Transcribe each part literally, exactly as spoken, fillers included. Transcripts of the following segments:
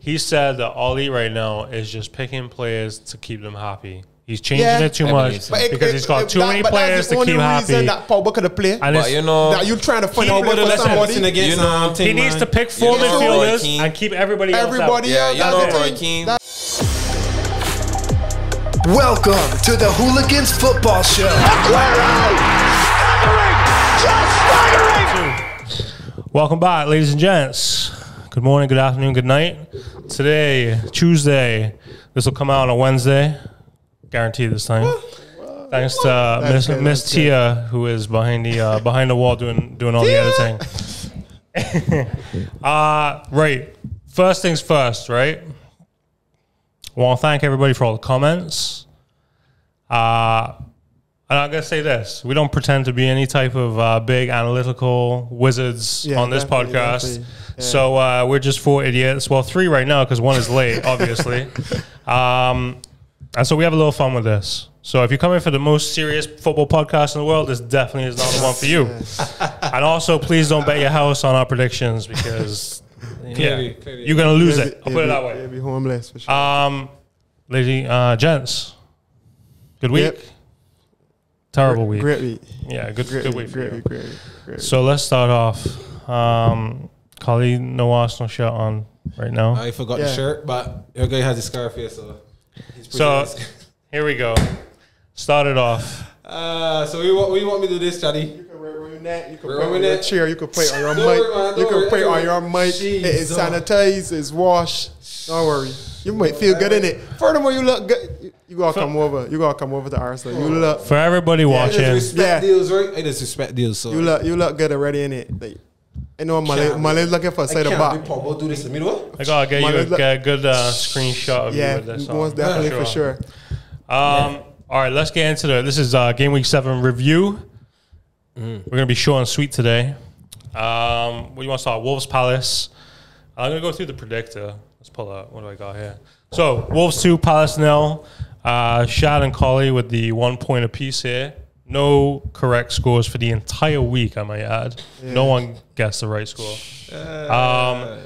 He said that Ollie right now is just picking players to keep them happy. He's changing yeah, it too much but because it, he's got it, too that, many players to keep happy. That Pogba could have played, but you know, that you're trying to find a player for somebody. You know, um, he needs to pick four you know, midfielders know, and keep everybody, everybody else out. Everybody yeah, else. Welcome to the Hooligans Football Show. Aguero, staggering, just staggering. Welcome back, ladies and gents. Good morning, good afternoon, good night. Today, Tuesday. This will come out on a Wednesday. Guaranteed this time. Well, thanks to uh, Miss, good, Miss Tia, good. who is behind the uh, behind the wall doing doing all Tia. the editing. uh, right. First things first, right? I want to thank everybody for all the comments. Uh, and I'm going to say this. We don't pretend to be any type of uh, big analytical wizards yeah, on this podcast. Definitely. Yeah. So uh, we're just four idiots. Well, three right now because one is late, obviously. Um... And so we have a little fun with this. So if you're coming for the most serious football podcast in the world, this definitely is not the one for you. And also, please don't bet your house on our predictions because yeah, clearly, clearly. you're going to lose it. I'll put it that way. You'll be homeless for sure. Um, lady, uh, gents, good week. Yep. Terrible week. Great week. Yeah, good, great good week. week, great, week great, great, great So let's start off. Um, Kali, no Arsenal shirt on right now. I forgot yeah. the shirt, but your guy has a scarf here, so... So here we go. Start it off. Uh, so we want we want me to do this, Daddy. You can wear your net. You can wear your net. chair. You can play on your mic. You can play on your mic. It is sanitized. It's washed. Don't worry. You might feel good in it. Furthermore, you look good. You gotta come over. You gotta come over to Arsenal. You look for everybody watching. Yeah, respect deals, right? It is respect deals. So you look you look good already in it. Like, I know Malay, Malay's looking for a side of back. We'll do this in the middle. I gotta get Malay's you a good uh, screenshot of yeah, you with this on. Most definitely yeah. for sure. Um, yeah. All right, let's get into it. This is uh, Game Week seven review. Mm. We're gonna be short and sweet today. Um, what do you want to start? Wolves Palace. I'm gonna go through the predictor. Let's pull up. What do I got here? So Wolves two, Palace nil. Uh, Shad and Collie with the one point apiece here. No correct scores for the entire week, I might add. Yeah. No one guessed the right score. Uh, um,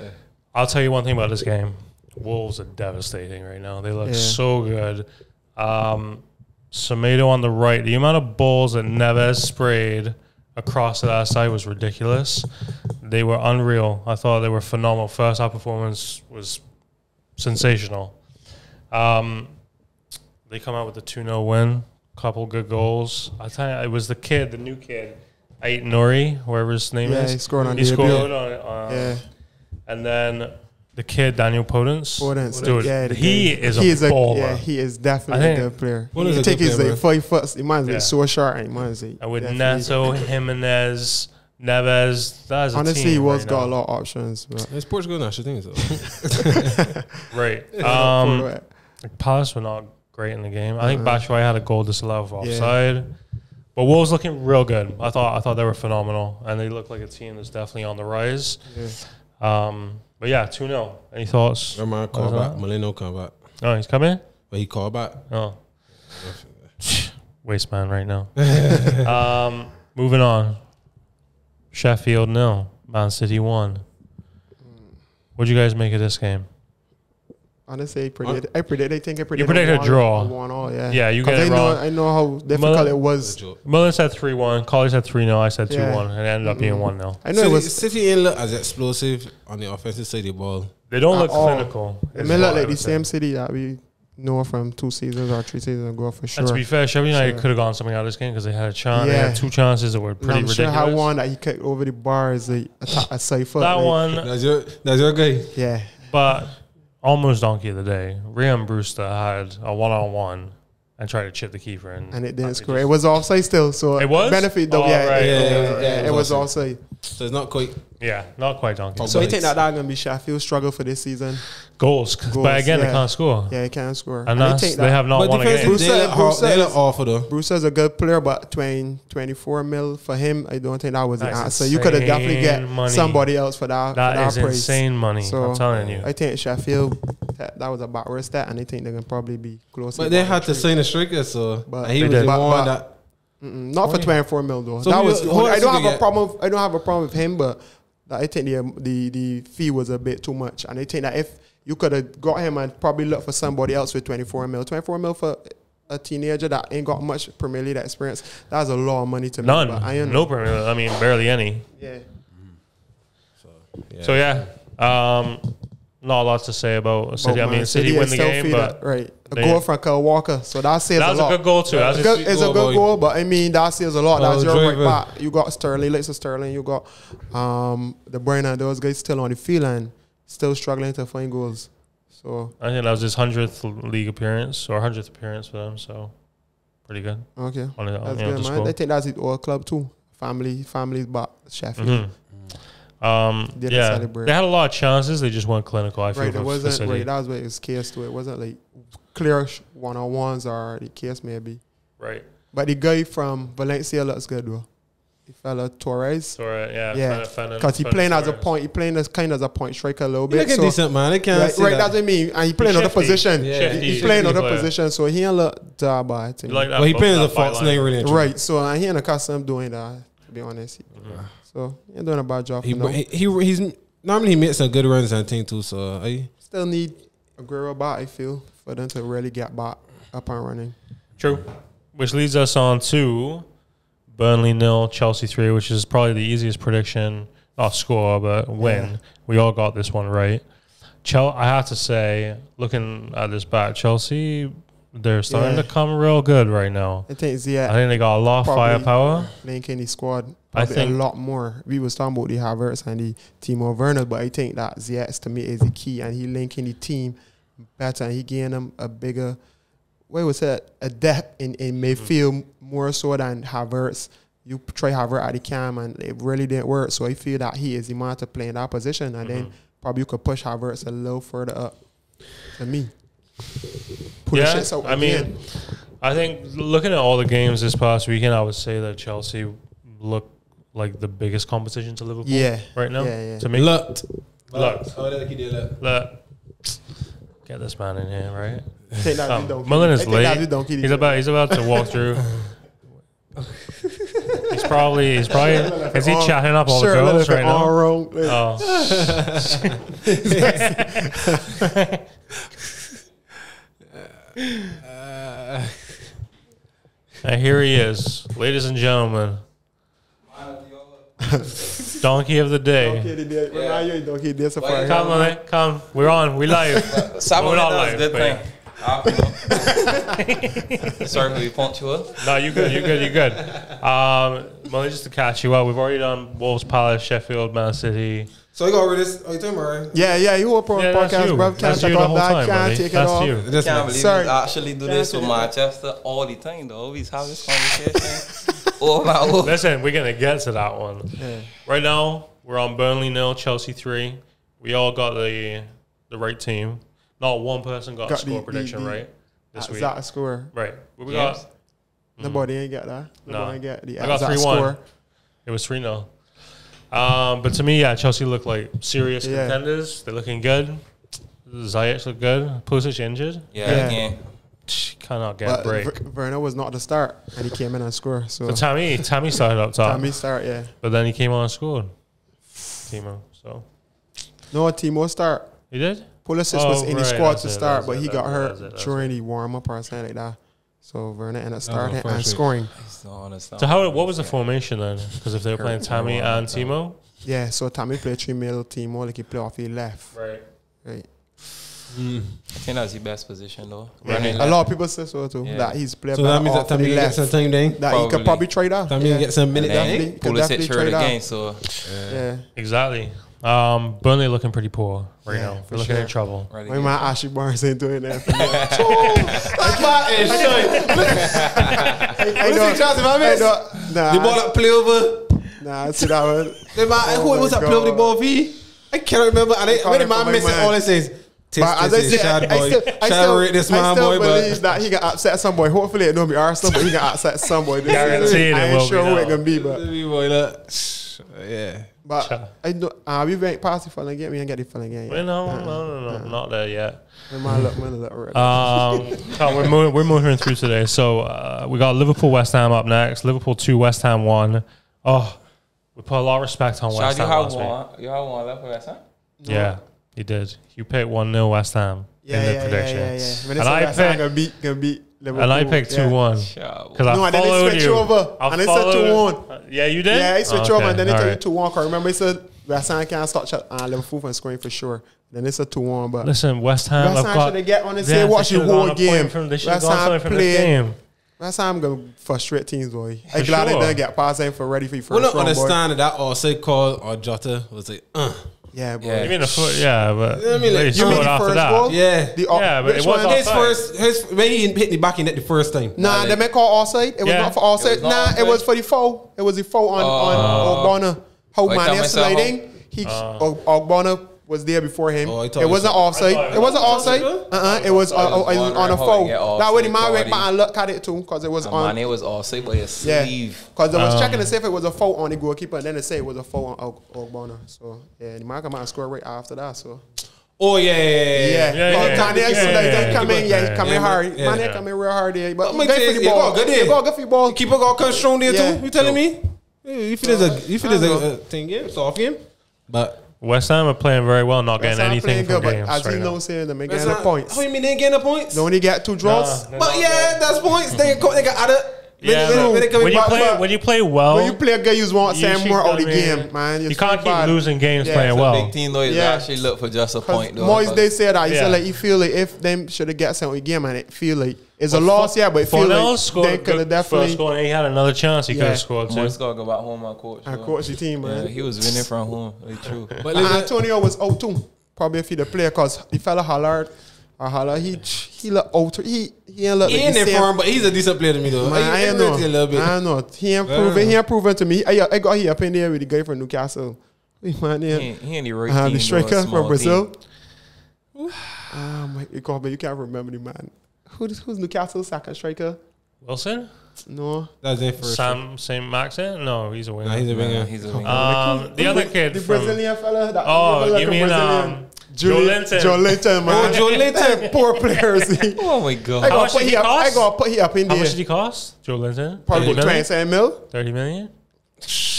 I'll tell you one thing about this game. Wolves are devastating right now. They look yeah. so good. Um, Semedo on the right. The amount of balls that Neves sprayed across to that side was ridiculous. They were unreal. I thought they were phenomenal. First half performance was sensational. Um, they come out with a two nil win. Couple good goals. I tell you, it was the kid, the new kid, Ait Nori, whoever his name yeah, is. He scored on. He scored on. Um, yeah. And then the kid, Daniel Podence. Podence, dude, yeah, he game. is a he is baller. A, yeah, he is definitely a good player. He is a take good his player, like five foot. He might be yeah. so short. And he might be. And with Neto, Jimenez, Neves, that is a honestly, team he was right got now. a lot of options. But. It's Portugal national team, so right. Um, Palace were not. Great in the game. I think Batshuayi had a goal disallowed for offside, yeah. but Wolves looking real good. I thought I thought they were phenomenal, and they look like a team that's definitely on the rise. Yeah. Um, but yeah, two nil. Any thoughts? Remember, call back. Molino come back. Oh, he's coming. But he called back. Oh, waste man right now. um, moving on. Sheffield nil, Man City one. What'd you guys make of this game? Honestly, I predict. I predict. I think I predict. You predict a draw. One all, yeah. Yeah, you get it I wrong. Know, I know how difficult Mullen, it was. Mullen said three one. Collie said three nil. I said yeah. two one, and it ended up mm -mm. being one nil. I know so it was City ain't look as explosive on the offensive side of the ball. They don't look all. clinical. They may look like the same City that we know from two seasons or three seasons ago for sure. And to be fair, Sheffield United sure. could have gotten something out of this game because they had a chance. Yeah. They had two chances that were pretty I'm ridiculous. Sure how one that he kicked over the bar is a, a cipher. That like, one. That's your. That's your guy. Yeah, but. Almost donkey of the day. Rian Brewster had a one-on-one and tried to chip the keeper in. And it didn't score. It was offside still. So it was? Benefit though. Oh, yeah, right. yeah, yeah, yeah, yeah, yeah. It was offside. So it's not quite. Yeah, not quite donkey. So I think that that's going to be Sheffield's struggle for this season. Goals. Goals but again, yeah. they can't score. Yeah, they can't score. And, and they, they have not but won a game. Brewster, they look, Brewster they look is, awful though. Brewster's a good player, but twenty, twenty-four mil for him, I don't think that was the answer. So you could have definitely get money. somebody else for that. That, for that is price. insane money. So I'm telling you. I think Sheffield, that, that was a backward step, and I think they can probably be close. But they had to sign a striker, so but he was the one that. Mm-mm, not for twenty-four mil though. So that was I don't have get? a problem. I don't have a problem with him, but I think the the the fee was a bit too much, and I think that if you could have got him and probably looked for somebody else with twenty-four mil. twenty-four mil for a teenager that ain't got much Premier League experience, that's a lot of money to me. None. But I no Premier League. I mean, barely any. Yeah. So, yeah. So, yeah. Um, not a lot to say about City. Oh, I mean, City, City win the game, but... That, right. A they, goal from Kyle Walker. So, that saves that a lot. That's a good goal, too. That's it's a, good, it's goal, a good goal, but, I mean, that saves a lot. That's your right back. You got Sterling, Leicester Sterling. You got um, De Bruyne. Those guys still on the field and still struggling to find goals. So I think that was his hundredth league appearance or hundredth appearance for them. So pretty good. Okay, on, that's on, good, man. I think that's it. All club too. Family, families, but Sheffield. Mm -hmm. um, they yeah, celebrate. They had a lot of chances. They just weren't clinical. I feel right. It wasn't right. That was where it was case to. It wasn't like clear one on ones or the case maybe. Right. But the guy from Valencia looks good though. The fella Torres, Torres, yeah, yeah, because he playing as a point, he playing as kind of as a point striker a little bit. Look at so decent man, I can't right, see right, that. Right, that's what I mean. And he playing another position. Yeah. He, he, he playing another position, so he ain't look that bad. To me. Like that well, he playing as a false nine, really. Right, so uh, he ain't accustomed doing that. To be honest, mm-hmm. so he ain't doing a bad job. He, he he's normally he makes some good runs and thing too. So I still need a girl back. I feel for them to really get back up and running. True, which leads us on to Burnley nil, Chelsea three, which is probably the easiest prediction, not score, but win. Yeah. We all got this one right. Chel I have to say, looking at this back, Chelsea, they're starting yeah. to come real good right now. I think Ziyech, I think they got a lot of firepower. Linking the squad, I think a lot more. We was talking about the Havertz and the Timo Werner, but I think that Ziyech to me is the key, and he linking the team better, and he gave them a bigger... What was it? A depth in, in midfield more so than Havertz. You try Havertz at the cam and it really didn't work. So I feel that he is the man to play in that position, and mm-hmm. then probably you could push Havertz a little further up. To me, yeah. I again. mean, I think looking at all the games this past weekend, I would say that Chelsea look like the biggest competition to Liverpool. Yeah. right now. Yeah, yeah. To me, look, look, look. Get this man in here, right? Um, Mullen is late. He's about he's about to walk through. he's probably he's probably is he chatting up all the girls right now? Oh. And here he is, ladies and gentlemen. Donkey of the day. Donkey of the day. Yeah. Yeah. Donkey of the day. Come on, man. Come. We're on. We live. We're not live. Good thing. Sorry for the punctual. No, you good. You good. You good. Um, well, just to catch you up, we've already done Wolves, Palace, Sheffield, Man City. So you got rid of this. Are you talking about? Yeah, yeah. You up on yeah, podcast, you. bro? Can't that's take you the whole time, can't take that's it you. Off. That's can't believe Sorry. we actually do this with Manchester all the time, though. We have this conversation. Oh my God. Listen, we're gonna get to that one. Yeah. Right now, we're on Burnley nil, Chelsea three. We all got the the right team. Not one person got, got a score the, prediction the, right this week. Exact score. Right. What we yes. got? Nobody mm. ain't got that. Nobody no. ain't got the I got three score. one. It was three nil. Um, but to me, yeah, Chelsea look like serious yeah. contenders. They're looking good. Ziyech look good. Pulisic injured. Yeah. yeah. yeah. Cannot get but a break. Bruno was not the start, and he came in and scored. So, so Tammy, Tammy started up top. Tammy started, yeah. But then he came on and scored. Timo, so no, Timo start. He did. Pulisic oh, was in right, the squad to it, start, but it, he got hurt it, during it. the warm up or something like that. So Werner ended up starting oh, and scoring. So how? What was the formation then? Because if they were playing Tammy and Timo, yeah. So Tammy played three middle, Timo like he played off his left. Right. Right. Mm. I think that's the best position though. Yeah. Yeah. A lot of people say so too. Yeah. That he's playing. So that means that Tammy gets some time then. That probably. he could probably trade out. Tammy yeah. gets a minute. Definitely. Pulisic trade again. So yeah. yeah. Exactly. Um, Burnley looking pretty poor right yeah, now. We're looking sure. in trouble. Right Why my Ashley Barnes ain't doing that? For The ball that play over. Nah, see that one. Who was that play over the ball V? I can't remember. And when the man misses, all it says. But as I said, I still, I still, I still believe that he got upset some boy. Hopefully it don't be Arsenal, but he got upset some boy. Guaranteed, I ain't sure who it gonna be, but yeah. But I do. Ah, we went past the fun again. We ain't get the fun again. No, no, no, no, not there yet. Um, we're moving through today. So we got Liverpool, West Ham up next. Liverpool two, West Ham one. Oh, we put a lot of respect on West Ham last week. You have one left for West Ham. Yeah. He did. You picked one nil West Ham yeah, in the yeah, prediction. Yeah, yeah, yeah. When and I West picked, gonna beat, gonna beat Liverpool. And I picked two yeah. one. Because I no, followed you. No, and then they switched you over. I and they said two one. Uh, yeah, you did. Yeah, I switched oh, okay. over, and then they told right. you two one. I remember he said West Ham can't stop uh, Liverpool from scoring for sure. Then it's a two one, but listen, West Ham. West Ham should get on and say, yeah, watch your whole game. From, West Ham playing. West Ham going to frustrate teams, boy. I'm glad sure. they didn't get past them for ready for your first round, boy. We don't understand that that offside call or Jota was like, uh. Yeah, boy. Yeah. You mean the foot? Yeah, but you mean like, you mean the first ball? Yeah, the yeah, but it was his first. His when he hit the back in it the first time. Nah, like, they make call offside. It was yeah. not for offside. Nah, it was for the foul. It was the foul on on Ogbonna. How Mane sliding? He Ogbonna. was there before him. Oh, it wasn't offside. It wasn't offside. Uh-uh. It was on a foul. That way the man went back and looked at it too because it was on. Mane was offside by his sleeve. Because they was checking to see if it was a foul on the goalkeeper and then they say it was a foul on Ogbonna. So, yeah, the man come out and score right after that. So. Oh, yeah, yeah, yeah. Yeah, yeah. He come in, yeah, he come in hard. Mane come in real hard there. But good for the ball. Good for the ball. Keeper got cut strong there too. You telling me? If it is a thing game, soft game. But. West Ham are playing very well, not West getting anything from good, games. But as you know, saying they make getting the points. How you mean they ain't getting the points? They only get two draws. Nah, but yeah, that's points. They got they got other. Yeah, when, when, when, when, you play, when you play well, when you play a game, you want Sam more out of the game, man. You can't keep bad. losing games yeah. playing so well. Big team though, yeah. actually look for just a point. Though, Moyes, they said that. He yeah. said like, you feel like if them should have got some out of the game, and it feel like it's well, a loss, yeah, but it feel like scored, they could have definitely scored. He had another chance. He yeah. could have scored too. Moyes got to go back home and coach. And coach the team, man. Yeah, he was winning from home. Like, true. But Antonio was out too. Probably if he the player, cause the fella Hallard. Ahala, he he look older. He he ain't look. He like ain't in form, but he's a decent player to me though. Man, I, I know. A little bit. I know. He ain't proven. He ain't proven to me. I, I got here up in there with the guy from Newcastle. Man, he ain't, he ain't the right uh, team. The striker from Brazil. Ah, my God, but you can't remember the man. Who who's Newcastle's second striker? Wilson. No, that's it for Sam Saint Maxen. No, he's a winger. Nah, he's a winger. He's a winger. Um, the other kid, the Brazilian fella. That oh, like you mean um. Joelinton. Joelinton, man. Oh, Joelinton. Poor players. Oh, my God. I got to put, up, put he up in there. How much did he cost? Joelinton? Probably twenty-seven mil. thirty million?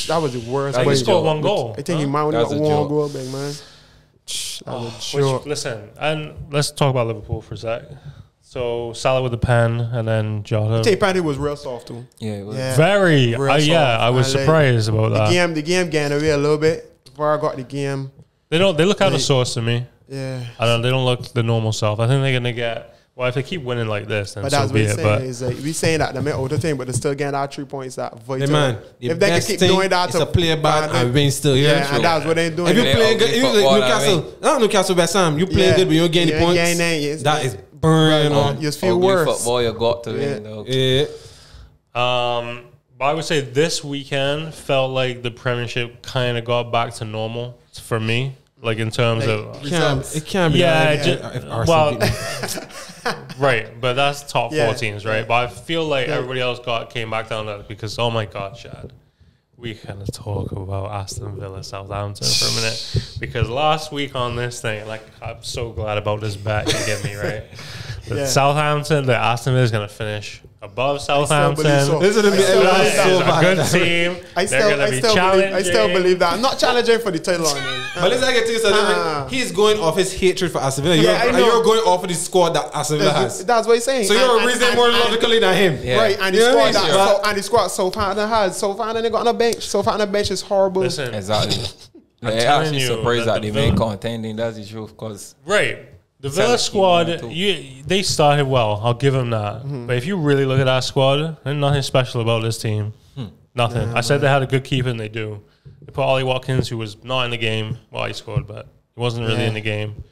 That was the worst. He scored one goal. I think huh? he might only got one joke. goal back, man. That oh, which, listen, and let's talk about Liverpool for a sec. So, Salah with the pen, and then Jota. The penalty was real soft, too. Yeah, it was. Yeah. Very. Uh, yeah, I was I surprised like, about that. The game, the game gained away a little bit. Before I got the game. They don't. They look out of sorts to me. Yeah, I don't. They don't look the normal self. I think they're gonna get. Well, if they keep winning like this, then but so that's be what it. But is, like, we saying that the middle the thing, but they're still getting our three points. That vital. Hey man, the if they can keep doing that, to a player bad and win still. Yeah, yeah, and that's what they're doing. If you play good, Newcastle, not Newcastle, West Ham. You play yeah. good, but you're getting yeah, points. Yeah, yeah, yeah, that is burning right, on. You feel worse. Football, you got to win. Yeah. Okay. yeah. Um, but I would say this weekend felt like the Premiership kind of got back to normal. For me, like in terms like, of it can't, it can't be yeah, like, yeah. well, right, but that's top yeah, four teams, right? Yeah. But I feel like yeah. everybody else got came back down that because oh my God, Shad, we kind of talk about Aston Villa, Southampton for a minute because last week on this thing, like I'm so glad about this bet you give me, right? But yeah. Southampton, the Aston Villa is gonna finish above Southampton. So. This is a, a good team. I still, They're gonna I be still challenging. Believe, I still believe that. I'm not challenging for the title. uh, but let's not get to you. So uh, he's going off his hatred for Aston Villa. Yeah, you're, you're going off of the squad that Aston Villa has. That's what he's saying. So and, you're a reason more logically than him, yeah. right? And the yeah, squad that, so, and the squad Southampton has. Southampton they got on the bench. Southampton bench is horrible. Listen, exactly. I'm yeah, actually surprised that they main contending. That's the truth, because right. The Villa squad, you, they started well. I'll give them that. Mm-hmm. But if you really look at our squad, there's nothing special about this team. Hmm. Nothing. Nah, I said man. they had a good keeper, and they do. They put Ollie Watkins, who was not in the game. Well, he scored, but he wasn't really yeah. in the game.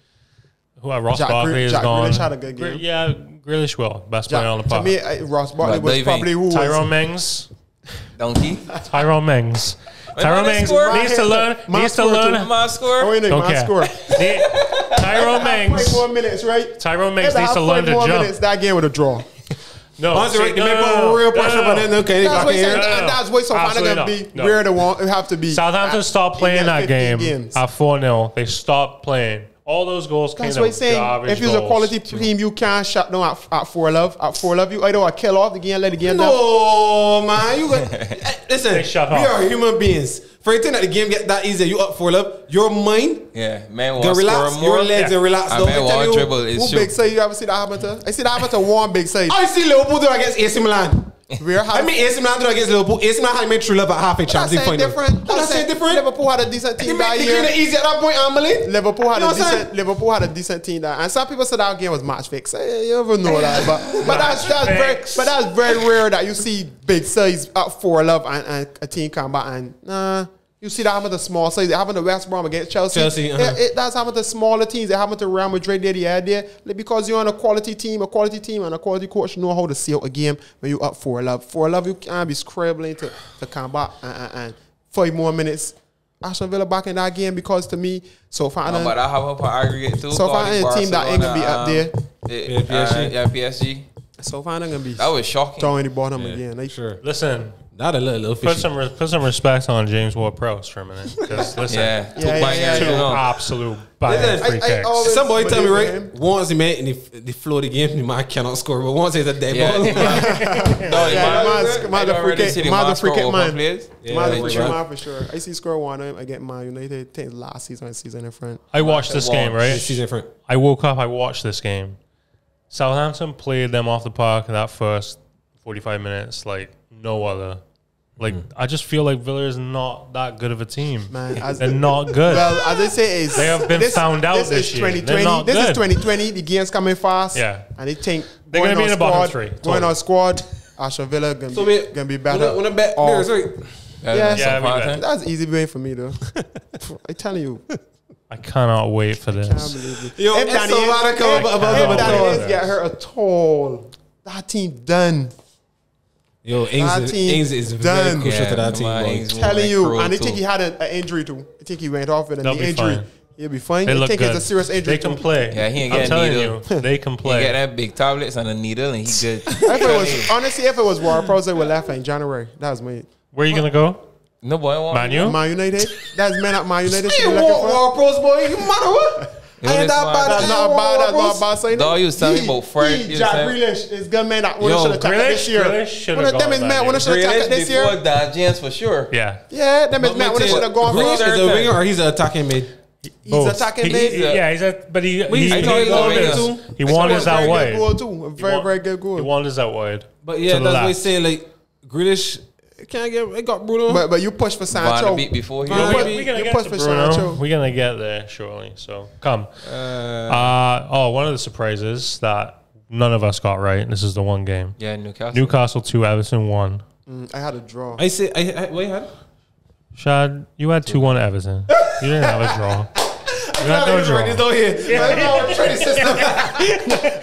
Who had Ross Jack Barkley is Jack gone. Jack Grealish had a good game. Yeah, Grealish will. Best Jack, player on the park. To me, I, Ross Barkley was probably who Tyrone Mings. Donkey. Tyrone Mings. Tyrone Mings needs to learn. Needs to learn. My score. Oh, no, my score. Tyrone Mings. Four minutes, right? Tyrone Mings needs to learn to jump. Minutes, that game with a draw. No, Monster, see, no, no, real no, pressure, no, no, no. Okay, that's what he's saying. That's what Southampton gonna be. No. Where they want, it have to be. Southampton stopped playing that game at four nil. They stopped playing. All those goals came out of garbage. If you're a quality team, you can't shut down at, at four love. At four love, you either want to kill off the game, let the game down. No, man. You got, listen, we are human beings. For a thing that the game get that easy, you up four love, your mind, yeah, man, will relax, your legs are relaxed. Don't tell you, who big side you ever see that happen to? I see that happen to one big side. I see Liverpool do against A C Milan. I mean, A C Milan do against Liverpool. A C Milan had made true love at half a chance in final. That's saying different. Liverpool had a decent team that year. It easy at that point, Amelie. Liverpool had a decent. Liverpool had a decent team that, and some people said that game was match fix. You never know that, but but that's that's very but that's very rare that you see big size up four love and, and a team come back and nah. You see that happen to small size. It happened to West Brom against Chelsea. Chelsea uh -huh. it, it, that's happened to smaller teams. It happened to Real Madrid there the idea. Because you're on a quality team, a quality team, and a quality coach know how to seal a game when you're up for a love. For a love, you can't be scrambling to, to come back and, and, and five more minutes. Aston Villa back in that game because to me, so far. No, but I have up an aggregate too. So far, a team that ain't going to be um, up there. It, P S G. Uh, yeah, P S G. So far, I'm going to be. That was shocking. Throwing the bottom yeah. again. Like, sure. Listen. Not a little, little put some put some respect on James Ward-Prowse for a minute. Because listen, yeah. two, yeah, buyers, yeah, two yeah, absolute buyers, I, free I, kicks. I Somebody tell me right, game. once he made in the, the flow of the game, the man cannot score, but once he's a dead yeah. ball, no, yeah, man, the free kick, man, the free kick, man, the free kick, man for sure. I see score one I get Man United you know, last season, season in front. I watched this game right. Season in front. I woke up, I watched this game. Southampton played them off the park in that first forty-five minutes, like. No other. Like, mm. I just feel like Villa is not that good of a team. Man, as They're the, not good. Well, as I say, is they have been this, found out this, this year. They're not this good. Is twenty twenty. The game's coming fast. Yeah. And they think they're going to be in the bottom three. Totally. Going on squad, Aston Villa going so to be better. Wanna, wanna bet, or, yeah, yeah bet. That's easy way for me, though. I'm telling you. I cannot wait for this. I can't believe it. Yo, if Danny Ings get hurt at all, that team done. Yo, Ings is, is very crucial yeah, to that team. I'm telling you, and I think he had an injury too. I think he went off with an injury. Fine. He'll be fine. They I think good. It's a serious injury. They can too. Play. Yeah, he ain't I'm telling needle. You, they can play. He got that big tablets and a needle, and he good. If it was, honestly, if it was Ward-Prowse, they would laugh in January. That was me. Where are you gonna go? No boy, I Man U. Man United. That's man at Man United. You Ward-Prowse boy? You matter what? Ain't that bad? That's not bad. That's not bad. Saying that. No, you was telling me about Frank. Jack Grealish is good man. That one should have attacked this year. One of them is man. One should have attacked this year. Grealish before that, James for sure. Yeah. Yeah, them is man. One should have gone. Grealish is a winger or he's an attacking mid. He's attacking mid. Yeah, he's a. But he he he wanted us that wide. Very very good goal. He wanted us that wide. But yeah, that's what he's saying. Like Grealish. Can't get it got Bruno, but, but you push for Sancho. Beat before he you know, we, we, we gonna you get push for Bruno. Sancho. We're gonna get there shortly. So come. Uh, uh, oh, one of the surprises that none of us got right. This is the one game. Yeah, Newcastle. Newcastle two, Everton one. Mm, I had a draw. I say, I, I what you had? Shad, you had two one Everton. You didn't have a draw. You had no draw. Right, here. Yeah. Like, no, nah,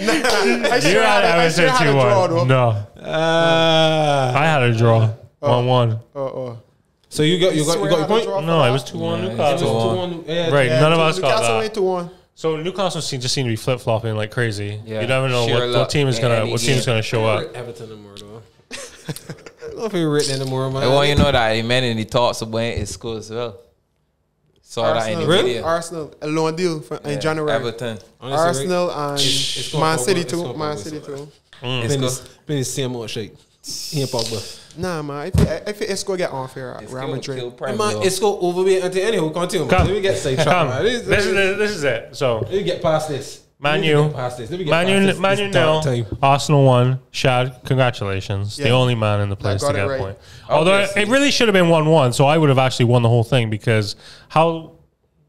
nah, I you had, had Everton I two one. Draw, no, uh, I had a draw. One one. Oh, oh. So you got you got you got your point? No, it was two one Newcastle. Right, none of us got that. So Newcastle seems just seem to be flip flopping like crazy. Yeah. You never know what, what team is gonna what team is gonna show up. Everton anymore though. I don't know if you're written anymore, man. Well, you know that the man in the talks of when it's cool as well. Saw that in the video. Arsenal a loan deal in January. Everton, Arsenal and Man City too. Man City too. It's been the same old shake. Yeah, Pogba. Nah, man. If, if Isco get unfair, Real Madrid. Hey, man, Isco overbeat until anyhow. Continue. Let me get say trap, man. This, this, is, this is it. So let me get past this. Man U. Man U nil. Arsenal one. Shad, congratulations. Yeah. The only man in the place to get a right. point. Although okay, it really should have been one one, so I would have actually won the whole thing because how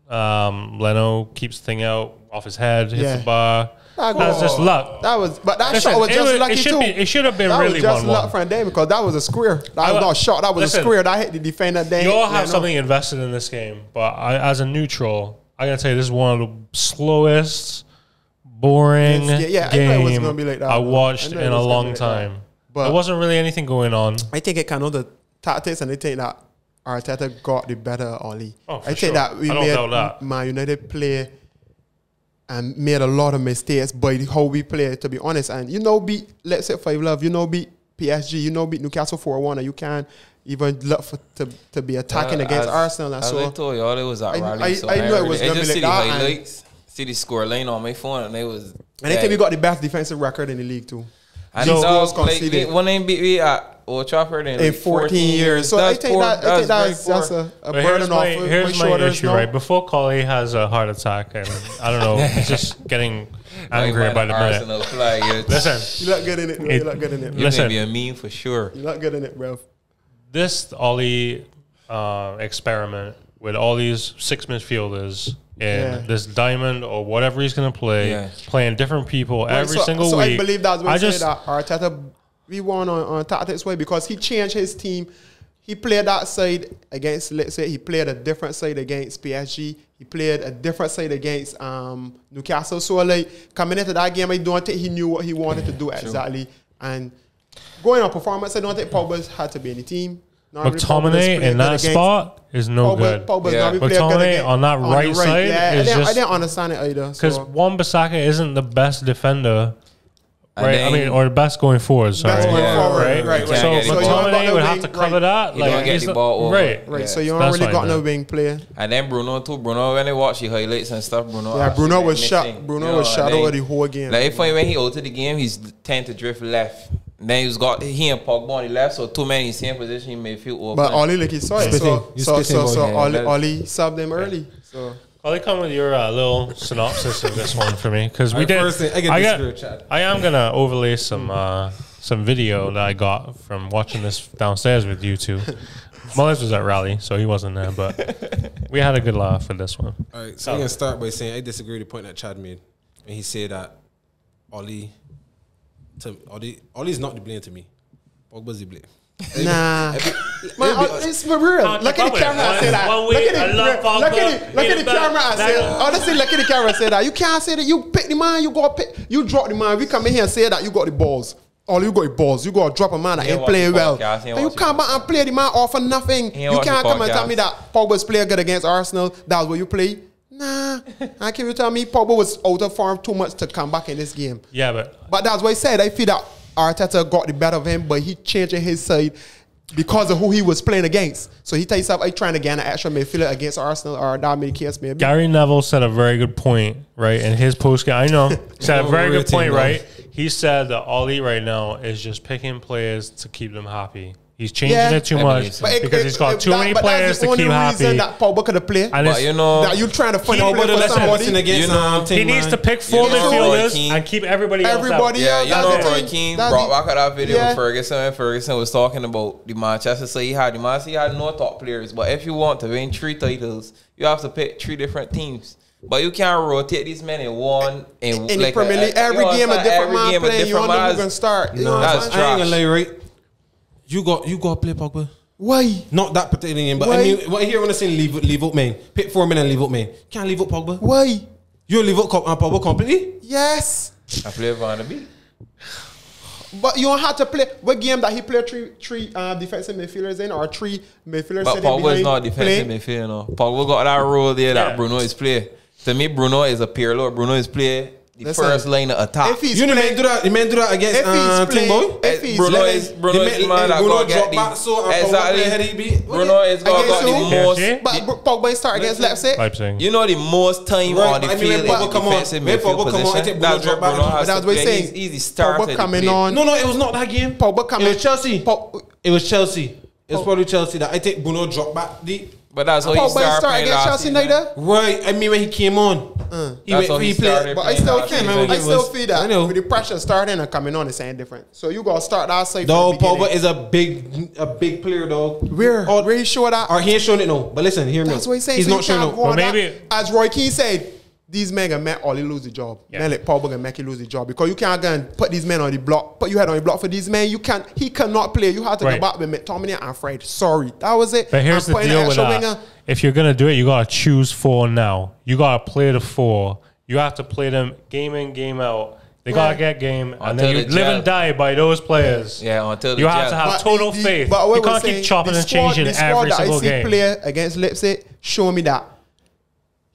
um, Leno keeps the thing out off his head, hits yeah. the bar. That was just luck. That was, but that listen, shot was just was, lucky it should too. Be, it should have been that really was just one luck one. For a day because that was a square. That I, was not a shot. That was listen, a square. That hit the defender. Day. You all have yeah, something no. invested in this game, but I, as a neutral, I gotta tell you, this is one of the slowest, boring yeah, yeah, game I, gonna be like that, I watched I in a long like time. But there wasn't really anything going on. I think it kind of the tactics, and they think that Arteta got the better Oli. Oh, I think sure. that we made Man United play. And made a lot of mistakes by how we play, to be honest. And you know, beat, let's say five love, you know, beat P S G, you know, beat Newcastle four one, and you can't even look for, to, to be attacking uh, against as, Arsenal. And as so I told y'all, it was at Raleigh. I, so I, I knew it was going to be like that. City scored lane on my phone and they was. And they think we got the best defensive record in the league too. And so goals conceded. When they beat me at Old Trafford in, in like fourteen years. So I think that, that's, that's, that's a, a burden off my, here's my, my shoulders issue, now. Right? Before Coley has a heart attack, I, mean, I don't know, he's just getting angry by the minute. Flag, listen. You're not good in it, bro. You're not good in it. You're going to be a meme for sure. You're not good in it, bro. This Ollie uh, experiment with all these six midfielders and yeah. this diamond or whatever he's going to play, yeah. playing different people right, every so, single so week. So I believe that's what I just, that Arteta, we won on, on tactics way because he changed his team. He played that side against, let's say, he played a different side against P S G. He played a different side against um, Newcastle. So, like, coming into that game, I don't think he knew what he wanted yeah, to do true. exactly. And going on performance, I don't think Pogba had to be in the team. McTominay in that spot is no good. McTominay on that right side is just... I didn't understand it either. Because Wan-Bissaka isn't the best defender, right? I mean, or the best going forward, sorry. Best going forward, right? So McTominay would have to cover that. You don't get the ball over. Right, right. So you don't really got no wing player. And then Bruno too. Bruno, when they watch the highlights and stuff, Bruno... Yeah, Bruno was shot. Bruno was shot over the whole game. Like, if when he altered the game, he's tend to drift left. Then he's got he and Pogba on the left, so two men in the same position, he may feel open. But Ollie, like he saw it, so, so, so, so Ollie, Ollie subbed them early. So Ollie, come with your uh, little synopsis of this one for me, because we did. I, get I, got, I am gonna overlay some uh, some video that I got from watching this downstairs with you two. Mullins was at rally, so he wasn't there, but we had a good laugh with this one. All right, so I'm gonna start by saying I disagree with the point that Chad made, and he said that Ollie. To Ollie, Ollie's not the blame to me. Pogba's the blame. Nah, man, it's for real. Look at the camera and say that. Look at the camera and say that. Honestly, look at the camera and say that. You can't say that. You pick the man. You go pick. You drop the man. We come in here and say that you got the balls. Ollie, you got the balls. You got to drop a man that ain't playing well. And you come back and play the man off for nothing. You can't come and tell me that Pogba's playing good against Arsenal. That's what you play. Nah, I can you tell me Pogba was out of form too much to come back in this game. Yeah, but but that's what I said. I feel that Arteta got the better of him, but he changed his side because of who he was playing against. So he takes up I trying to get an extra midfielder against Arsenal or that many case maybe. Gary Neville said a very good point, right? In his post game, I know said a very good point, right? He said that Ollie right now is just picking players to keep them happy. He's changing yeah, it too much because it, he's got too that, many players to keep happy. That Pogba could have played. But you know, that you're trying to find a player for somebody. You know, he needs to pick four midfielders and keep everybody else out. Yeah, you know, Roy Keane brought back out that video yeah. with Ferguson, and Ferguson was talking about the Manchester City. He had the Manchester City had no top players, but if you want to win three titles, you have to pick three different teams. But you can't rotate these men in one in, in like the Premier League. Every game a different man playing. You don't know who's gonna start. No, that's trash. I ain't gonna lie, right? You got you got to play Pogba. Why? Not that particular game, but why? I mean, what I hear when I say leave leave out man, pick four men and leave out man. Can't leave out Pogba. Why? You leave out uh, Pogba completely? Yes. I play Van de Beek. But you don't have to play what game that he played three three uh, defensive midfielders in or three midfielders. But Pogba is not defensive midfielder. No. Pogba got that role there that yeah. Bruno is playing. To me, Bruno is a Pirlo. Bruno is playing. The Listen, first lane of attack. You know, man do that. The man do that against uh, Timbo. Bruno is Bruno is man that got get the so exactly. Bruno is got got the most. But Pogba start against Leipzig. You know the most time on the field. Pogba come on. Pogba come on. That's what Bruno has to play. He's the starter. Pogba coming on. No, no, it was not that game. Pogba coming. It was Chelsea. It was Chelsea. It was probably Chelsea that I think Bruno dropped back the. But that's how he started playing against Chelsea later. Right, I mean when he came on, uh, he, that's went, he, he played. But I still can, man. I still feel that. I know. With the pressure starting and coming on, it's ain't different. So you gotta start that side. No, Pogba is a big, a big player, dog. Where? Or where he show that? Or he ain't showing it no. But listen, hear me. That's what he's saying. He's so not showing it. Well, maybe as Roy Keane said, these men gonna make Ollie lose the job. Yeah. Men like Pogba gonna make you lose the job because you can't go and put these men on the block. Put your head on the block for these men. You can't. He cannot play. You have to right. go back with McTominay and Fred. Sorry, that was it. But here's I'm the deal with that. Winger. If you're gonna do it, you gotta choose four now. You gotta play the four. You have to play them game in, game out. They right. gotta get game, until and then you the live and die by those players. Yeah, yeah until the you have to have but total the, faith. But you can't keep chopping and changing every single game. The squad that I see player against Leipzig, show me that.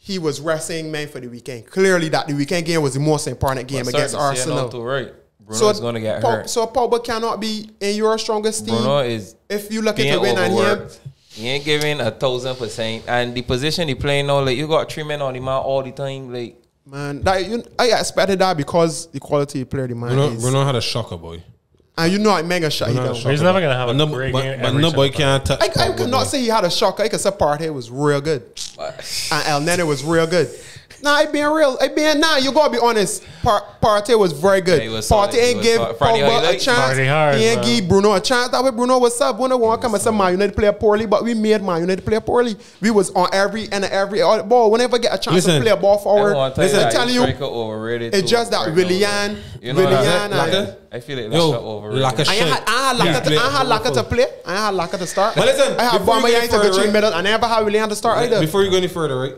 He was resting man for the weekend. Clearly, that the weekend game was the most important game but against Arsenal. Too right. Bruno so is going to get Pop, hurt. So Pogba cannot be in your strongest team. Bruno is. If you look at the win and him, he ain't giving a thousand percent. And the position he playing now, like you got three men on the man all the time, like. Man, that, you, I expected that because the quality player the man Bruno, is. Bruno had a shocker, boy. And you know, I mega shot. He he's never going to have a no, great but, game. But nobody can touch. I, I could not say he had a shocker. I could say Partey was real good. And El Nene was real good. Nah, I being real. I being, nah, you got to be honest. Par, Partey was very good. Yeah, was Partey ain't gave Pogba a chance. Hard, he ain't give Bruno a chance. That way Bruno was up. Bruno won't come and say Man United play poorly, but we made Man United play poorly. We was on every and every all, ball. Whenever get a chance listen, to play a ball forward, I'm telling you, it's just that Willian, Willian. I feel like Laka overrated. Laka shit. I had Laka yeah. to, to play. I had Laka to start. But listen, I had Aubameyang to go in middle. I never had Willian to start either. Before you go any further, right?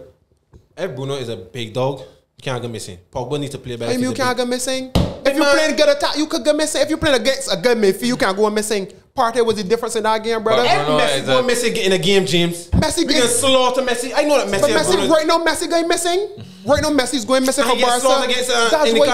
If Bruno is a big dog, you can't go missing. Pogba needs to play better. I mean, you can't go missing. If you're playing good attack, you could go missing. If you're playing against a good midfield, you can't go missing. Partey was the difference in that game, brother. If Messi go missing in a game, James. Messi going to slaughter Messi. I know that Messi. But Messi right now, Messi going missing. Right now, Messi's going missing for Barca. Against, uh, that's what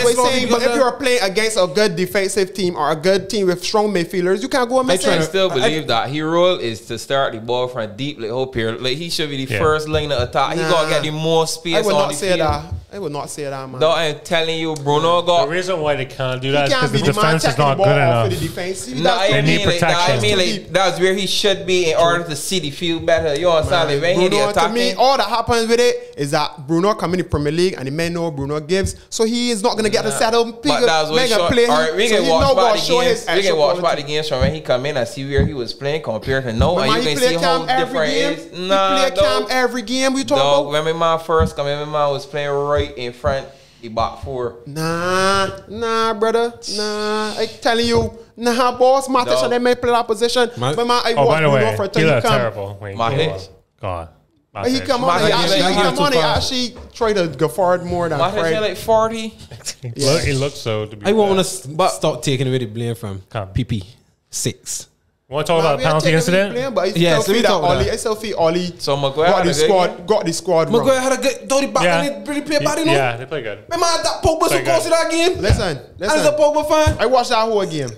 I'm saying. But if you are playing against a good defensive team or a good team with strong midfielders, you can't go missing. I still believe I, that his role is to start the ball from deep, like hope here. Like he should be the yeah. first line of attack. Nah, he got to get the more space. I would on not the say field. that. I would not say that, man. No, I'm telling you, Bruno got. The reason why they can't do that is because be the, the defense is not good enough. The nah, I, mean, need like, that, I mean, like that's where he should be in order to see the field better. You understand? Like, when Bruno, he to me, all that happens with it is that Bruno. Bruno come in the Premier League and the men know Bruno gives, so he is not going to get the settle. But that's what short, play right, we can so watch back the games. We can watch back the games from when he come in and see where he was playing compared to now. And you can see how different it is. Nah, he play cam every game. We talk about when my man first come in, my man was playing right in front. He bought four. Nah, nah, brother, nah. I telling you. Nah, boss, Matic and they may play that position. My, but man, I oh, watched Bruno for a time. He looked terrible. Matic, God. He said. come on, he actually, he come on, he actually tried to go forward more than Fred. Like forty. Well, it looks so. To be I won't want to stop taking away the blame from P P six. Want to talk about the penalty incident? Blame, but yeah, so we talk about it. I still feel Ollie. So Maguire got the squad. Got the squad. Maguire had a good. Don't he back? Yeah. They really play bad enough. Yeah, they play good. Remember that Pogba who goes to that game? Listen, listen. As a Pogba fan, I watched that whole game.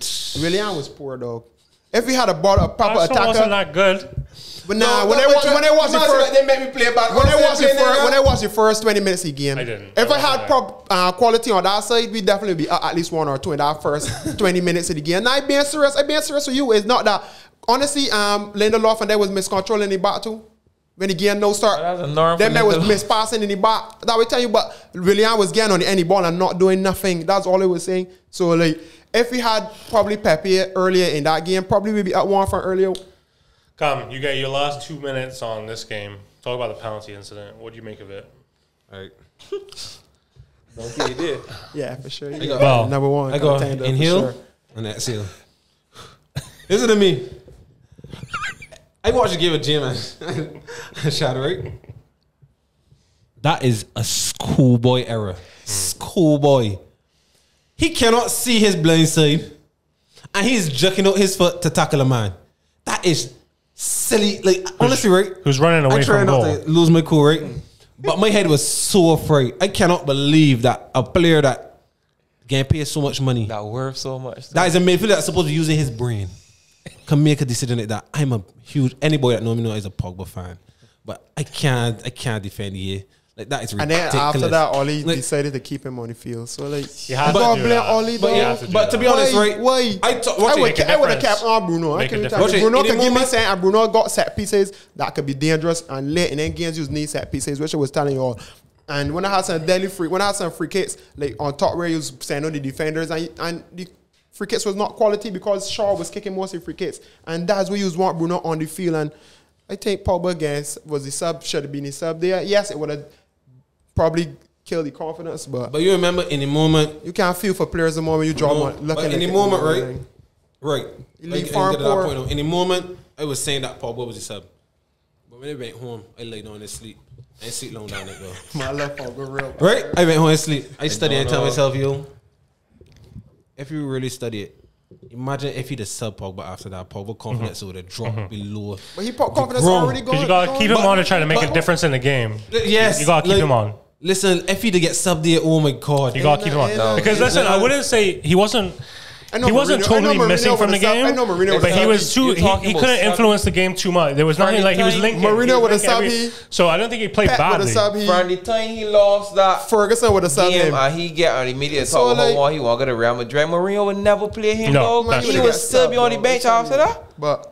Willian was poor, dog. If he had a ball, a proper attacker. Wasn't that good. But nah, no, when, I watch, when I watched the first, they made me play back. When I watched the first, when I watched the first twenty minutes of the game, I didn't. If I, I had prop, uh, quality on that side, we definitely be at least one or two in that first twenty minutes of the game. Now I being serious, I being serious with you. It's not that honestly. Um, Lindelof and they was miscontrolling the back too. When the game no start, oh, then they was mispassing in the back. That would tell you, but Willian was getting on the end of the ball and not doing nothing. That's all I was saying. So like, if we had probably Pepe earlier in that game, probably we'd be at one for earlier. Come, you got your last two minutes on this game. Talk about the penalty incident. What do you make of it? All right. Don't think you did. Yeah, for sure. You got well, number one. I go inhale sure. and exhale. Listen to me. I watched you give a gym a shot, right? That is a schoolboy error. Mm. Schoolboy. He cannot see his blind side, and he's jerking out his foot to tackle a man. That is silly. Like who's, honestly, right? Who's running away from goal? I try not to lose my cool, right? But my head was so afraid. I cannot believe that a player that getting paid so much money, that worth so much, that is a midfielder that's supposed to be using his brain, can make a decision like that. I'm a huge. Anybody that knows me knows is a Pogba fan, but I can't. I can't defend you. Like that is ridiculous. And then after that, Oli like, decided to keep him on the field. So like, you have but to do that. Oli, but, yeah, to, do but that. to be honest, why, right? Why? I, I would have kept on Bruno. I can tell you, Bruno can give me saying, and Bruno got set pieces that could be dangerous and late in end games. You need set pieces, which I was telling you all. And when I had some deadly free, when I had some free kicks, like on top where you was saying on the defenders and and the. Free kicks was not quality because Shaw was kicking mostly free kicks. And that's what you want Bruno on the field. And I think Pogba against was the sub, should have been the sub there. Yes, it would have probably killed the confidence, but... But you remember in the moment... You can't feel for players the moment you draw no, one. Looking but in the moment, moment, right? Right. Like, point in the moment, I was saying that Pogba was the sub. But when I went home, I laid down and sleep. I didn't sleep long down there, though. My left Pogba real. Right? I went home and sleep. I, I studied and tell myself, yo... If you really study it, imagine if he'd have sub Pogba after that. Pogba confidence mm-hmm. would have dropped mm-hmm. below. But he confidence already gone. You gotta keep him but, on to try to make but, a difference in the game. Yes, you gotta keep like, him on. Listen, if he'd have get subbed there, oh my god, you gotta keep him on. No, because listen, I wouldn't say he wasn't. He wasn't totally missing from the game, but he was too. He couldn't influence the game too much. There was nothing like he was linked. Mourinho with a sub, so I don't think he played badly. From the time he lost that Ferguson with a sub, he get on immediate talk about why he won't go to Real Madrid. Mourinho would never play him. No, he would still be on the bench after that. But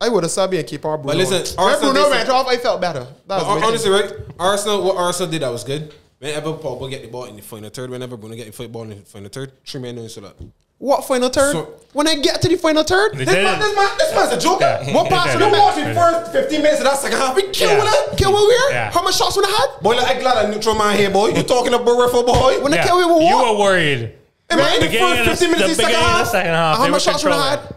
I would have subbed and keep our Bruno. But listen, Arsenal, Bruno ran off, I felt better. That was honestly, right? Arsenal, what Arsenal did that was good. Whenever Pogba get the ball in the final third, whenever Bruno get the football in the final third, three men don't sell up. What final third? So, when I get to the final third, this, man, this, man, this man's a joker. Yeah. What pass would I watch the first fifteen minutes of that second half? We kill yeah. what I kill what we are. Yeah. How much shots would I have? Boy, like, I'm glad I neutral man here, boy. You talking about referee boy? When yeah. I kill we will what? You were worried. Am I in the first fifteen minutes of the second half? How much shots would I have?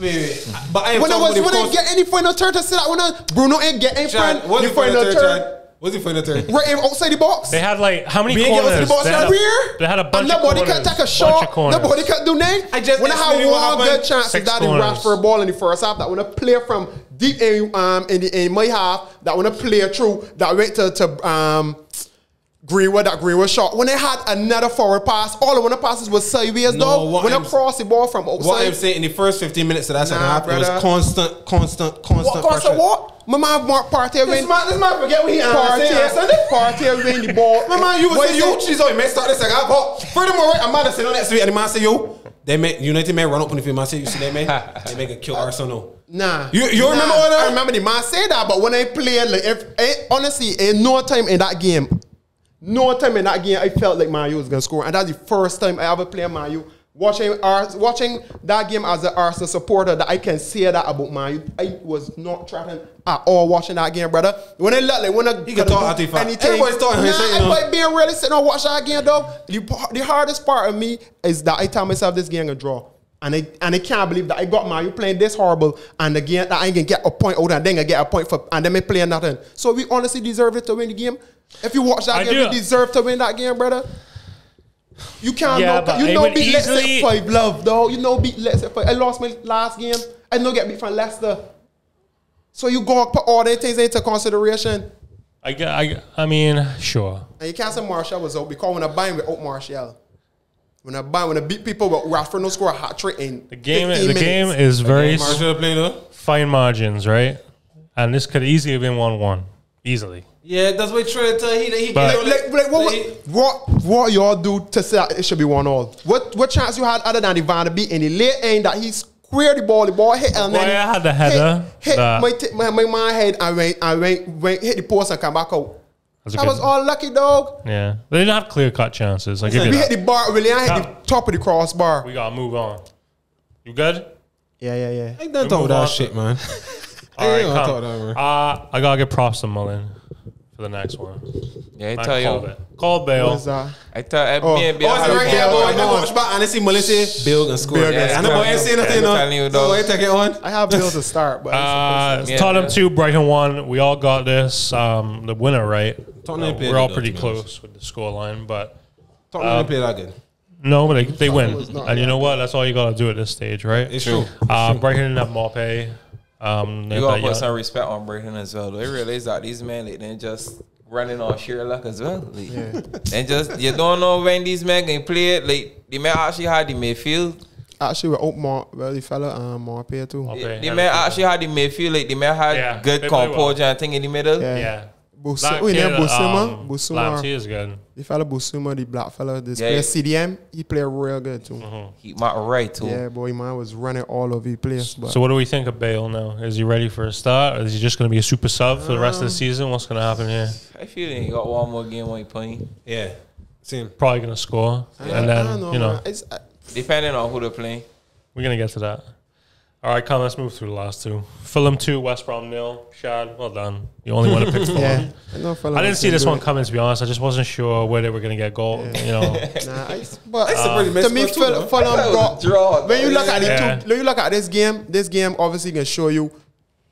Wait, wait, wait. But I when I was when I get any final turn to sit out when I, Bruno ain't get any friend. What's the final turn? What's the final turn? Right outside the box. They had like how many we corners? Outside the box they, had a, they had a bunch and of corners. Nobody can take a shot. Nobody can do nothing. I just when I had one good chance that he rushed for a ball in the first half. That when I play from deep in um in the in my half. That when I play through that went to to um. Greenwood, that Greenwood shot. When they had another forward pass, all the one passes was sideways no, though. When I crossed the ball from outside. What I'm saying in the first fifteen minutes of that second half, it was constant, constant, constant. What constant what? My man Mark Partey win. This man, this man forget what he Partey, Partey win the ball. My man, you was saying you, she's always messed up this second half. But furthermore, right, I'm mad to say no next week, and the man say yo, they make United men run up on the field. Man say you see they make they make a kill Arsenal. Nah, you you nah, remember what I remember the man say that, but when I played, like if, I, honestly, in no time in that game. No time in that game, I felt like Man U was going to score. And that's the first time I ever played Man U. Watching, watching that game as an Arsenal supporter, that I can say that about Man U. I was not trapping at all watching that game, brother. When I look like, when I... You can talk at anything. Everybody's talking. Nah, saying, everybody no. being really sitting on watch that game, though. The, the hardest part of me is that I tell myself this game a draw. And I, and I can't believe that I got Man U playing this horrible and again that I ain't going to get a point out and then I get a point for... And then I play nothing. So we honestly deserve it to win the game. If you watch that I game, do. You deserve to win that game, brother. You can't yeah, know, you know beat Leicester five love, though. You know beat Leicester five. I lost my last game. I know get beat from Leicester. So you go put all these things into consideration. I get, I, I mean, sure. And you can't say Martial was out because when I bind without Martial, when I bind, when I beat people, but Rafa no score a hat trick in the game. The minutes. Game is very playing, fine margins, right? And this could easily have been one-one, easily. Yeah, that's what trying to tell he, he, but, you know, like, like what, he, what what what y'all do to say that it should be one all? What what chance you had other than the Van de Beek in the late end that he squared the ball, the ball hit and then I had the header hit, hit my, my my my head and went and went, went hit the post and come back out. That was one. All lucky, dog. Yeah, they didn't have clear cut chances. Like we that. Hit the bar, Willian hit the top of the crossbar. We gotta move on. You good? Yeah, yeah, yeah. I ain't done talking that shit, man. All right, I come. That, uh, I gotta get props to Mullen. The next one. Yeah, I man, tell call you. It. Call Bale. That? I tell I oh. me and Bale. Oh, it's right here, boy. I watch back and I see Melissa. Bale and score. Yeah, I know, I ain't saying nothing, no. So I take it on. I have Bale to start, but uh, yeah, Tottenham yeah. two, Brighton one. We all got this. Um, the winner, right? Tottenham uh, we're all pretty close with the score line, but Tottenham didn't play that good. No, but they, they win, not, and you know what? That's all you gotta do at this stage, right? It's true. Uh, Brighton didn't have Mbappe. Um, you gotta put some respect on Brighton as well. They realize that these men they didn't just running on sheer luck as well. Like, yeah. And just you don't know when these men can play it. Like they may actually had the midfield. Actually, with Oakmont, well, the fella um, Marpea too. Marpea, they may actually had the midfield. Like they may had yeah, good composure and thing in the middle. Yeah. yeah. Busuma, we named Busuma. Um, Busuma is good. The fella Busuma, the black fella, this yeah. C D M, he played real good too. Mm-hmm. He might right too. Yeah, boy, man was running all over the place. But. So what do we think of Bale now? Is he ready for a start? Or is he just going to be a super sub um, for the rest of the season? What's going to happen here? I feel like he got one more game when he playing. Yeah, same. Probably going to score, yeah. and then I don't know, you know, it's, I, depending on who they're playing, we're going to get to that. All right, come, let's move through the last two. Fulham two, West Brom nil. Shad, well done. You only want to pick Fulham. Yeah, I, I didn't see this one coming, to be honest. I just wasn't sure where they were going to get goal. Yeah. You know, nah, I, but um, to me, Fulham got draw. When you look at yeah. the two, when you look at this game, this game obviously can show you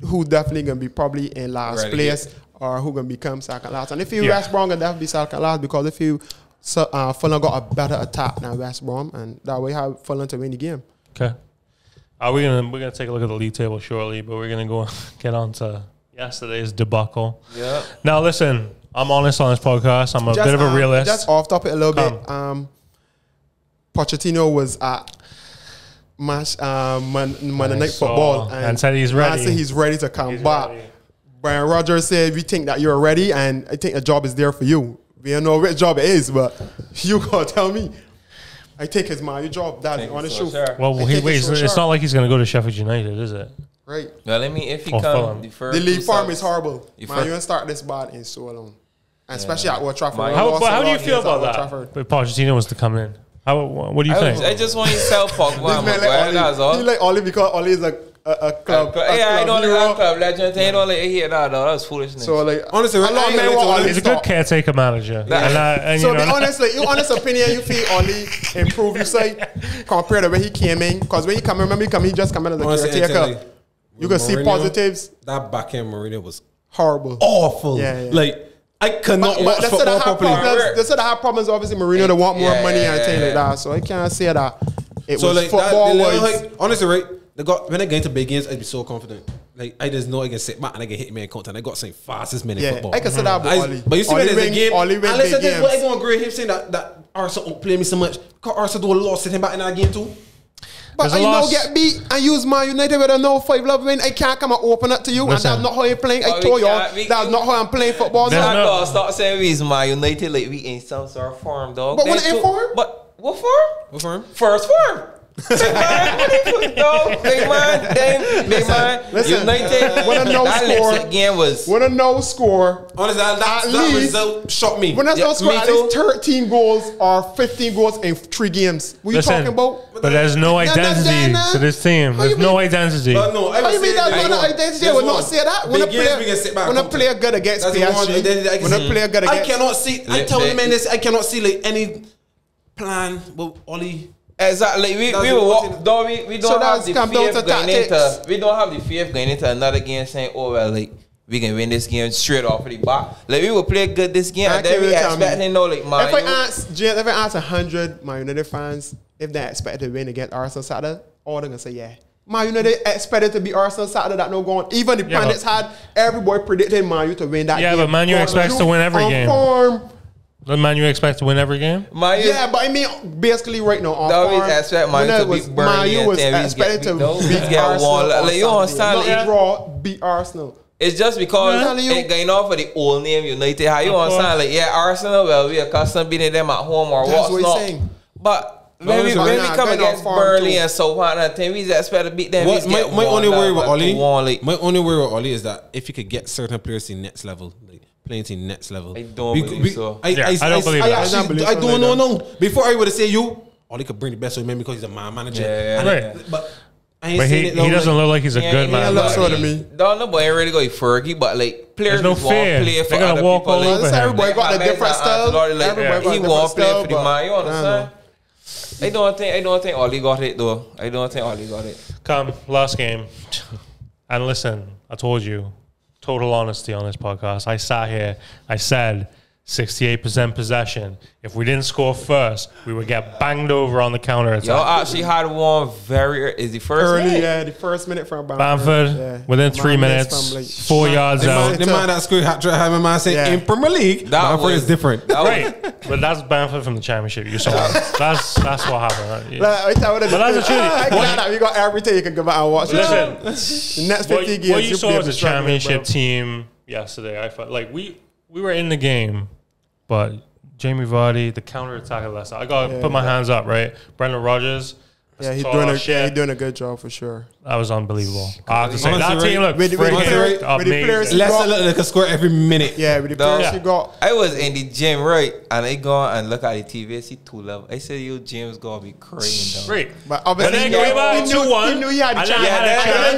who definitely going to be probably in last right. place or who going to become second last. And if you yeah. West Brom, going to definitely be second last because if you so, uh, Fulham got a better attack than West Brom, and that way how Fulham to win the game. Okay. Are we gonna we're gonna take a look at the league table shortly, but we're gonna go get on to yesterday's debacle. Yeah. Now listen, I'm honest on this podcast. I'm a just, bit of a um, realist. Just off topic a little Come. bit. Um, Pochettino was at match, uh, man, man night so, football, and, and said he's ready. Said he's ready to come he's back. Ready. Brian Rogers said, "We think that you're ready, and I think a job is there for you. We don't know which job it is, but you gotta tell me. I take his man, your job, daddy, on the so shoe. Sure. Well, well he, wait, it's, it's not like he's gonna go to Sheffield United, is it? Right. Well, I mean, if he oh, comes, the league farm is horrible. You man, you don't start this bad in so long, and especially yeah. at Old Trafford. Man, how, but how do you feel about that? But Pochettino was to come in. How, what do you I think? Was, I just want you to sell Pogba. That's all. He like Oli because Oli is like. A, a club, uh, a yeah, club I know that club legend. I know like here now. That was foolishness. So like honestly, I love man. What He's a good caretaker manager. Yeah. And, uh, and, so you know, be honest, like your honest opinion, you feel Oli improved. You say compared to when he came in, because when he come, remember he come, he just come in as a honestly, caretaker. You can Mourinho, see positives. That back end Mourinho was horrible, awful. Yeah, yeah. Like I cannot but, watch but football properly. That's the hard problems. Obviously, Mourinho they want more yeah, money yeah, and things yeah. like that. So I can't say that it so was like football was honestly right. They got, when I get into big games, I'd be so confident. Like, I just know I can sit back and I can hit me in content. I got some fastest man in yeah, football. I can say that about Oli. But you see Oli when there's a game, Oli win big games. What I going to agree with him saying that, that Arsenal don't play me so much. Because Arsenal do a lot sitting back in that game too. But I now get beat and use Man United with a no five love win. I can't come and open up to you. Listen. And that's not how you're playing. I told you that's not how I'm playing football. That's not start saying we is Man United like we in some sort of form, dog. But what in form? But what form? What form? First form. Big man, no, big man, damn, big man. Listen, United. When a no score game was. When a no score. Honestly, that, that, at that least, result shocked me. When a yep, no score, at least thirteen goals or fifteen goals in three games. What are you talking about? But there's no identity to this team. There's no identity. But no, I mean that's not identity. I would not say that. When a player, when a player good against P S G, when a player good against, I cannot see. I tell the man this. I cannot see like any plan with Oli. Exactly. We we, walk, though, we we don't so have the fear going into we don't have the fear of going into another game saying, oh well, like we can win this game straight off of the bat. Like we will play good this game and then we expect you know like man. If I ask if I ask a hundred Man United fans if they expect to win against Arsenal Saturday, all they're gonna say yeah. Man United expected to be Arsenal Saturday that no going. Even the yeah, pundits had everybody predicted Man United to win that yeah, game. Yeah, but Man U expects to win every game. Form, Man, you expect to win every game? Man, yeah, but I mean, basically right now, on no, farm, expect Man to beat Burnley. Man, you was expected to beat Arsenal. Like, you understand? Not draw, beat Arsenal. It's just because yeah. it's going off for the old name United. How you understand? Like, yeah, Arsenal, well, we are accustomed beating them at home or what's what not. Saying. But when we, when we come against Burnley and Southampton, we expect to beat them. What, my my only worry with Oli, my only worry with Oli is that if you could get certain players to the next level, like, playing to next level. I don't we, believe we, so. I, yeah, I, I, I don't believe I, that. I, actually, I don't know, no. Before I would have said you, Oli could bring the best of him because he's a man manager. Yeah, yeah, yeah. Right. I, but I ain't but he, it he doesn't like, look like he's a yeah, good he man. He looks so to me. Don't know, boy, I really go with Fergie, but like players no fair. Play for other people. Like, this everybody got a different style. He won't play for the man. You understand? I don't think. I don't think Oli got it though. I don't think Oli got it. Come last game, and listen. I told you. Total honesty on this podcast. I sat here, I said sixty-eight percent possession. If we didn't score first, we would get banged over on the counter attack. Y'all actually had one very is the first early, minute? Yeah, the first minute from Bamford. Bamford yeah. Within three man minutes, like, four man, yards they out. The man that screwed hat trick having man say yeah. in Premier League, that Bamford was, is different. That right, but that's Bamford from the Championship. You saw that. That's that's what happened. Right? Yeah. Like, but that's the truth. Ah, that you got everything you can go back and watch. Listen, the next fifty games. What you saw was the Championship team yesterday. I felt like we. We were in the game, but Jamie Vardy, the counter-attack of Leicester. I got to yeah, put my yeah. hands up, right? Brendan Rodgers. Yeah, he's doing, a, he's doing a good job for sure. That was unbelievable. I have to say, that team looked freaking amazing. Leicester looked like a score every minute. Yeah, with the players yeah. you got. I was in the gym, right? And I go and look at the T V. I see two level. I said, yo, James going to be crazy. Right. But obviously, but then he, he, knew, one, he knew he had a chance. I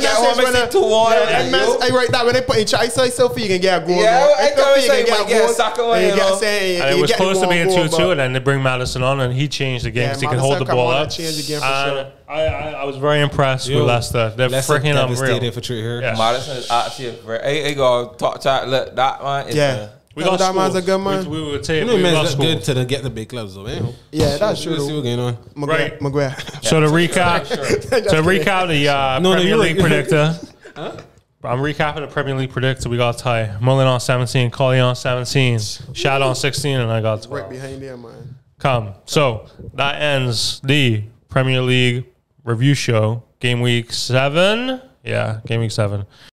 write that when they put in chat. I said, so you can get a goal. Yeah, I thought you can get a soccer one. And it was supposed to be a two two, and then they bring Maddison on, and he changed the game because he can hold the ball up. I, I, I was very impressed Yo, with Leicester. They're freaking unreal. For true yeah. Madison is actually very. I go talk chat. Look, that man. Is yeah, a, we got that man's a good man. We, we would take. You know, we man's good to get the big clubs, though, man. Yeah, that's true. Let's see what's going on. Maguire, right, Maguire. So to recap, to recap the uh, no, Premier no, League like, predictor. Huh? I'm recapping the Premier League predictor. We got Ty Mullen on seventeen, Colley on seventeen, Shad on sixteen, and I got twelve. Right behind there, man. Come. So that ends the Premier League review show, game week seven. Yeah, game week seven.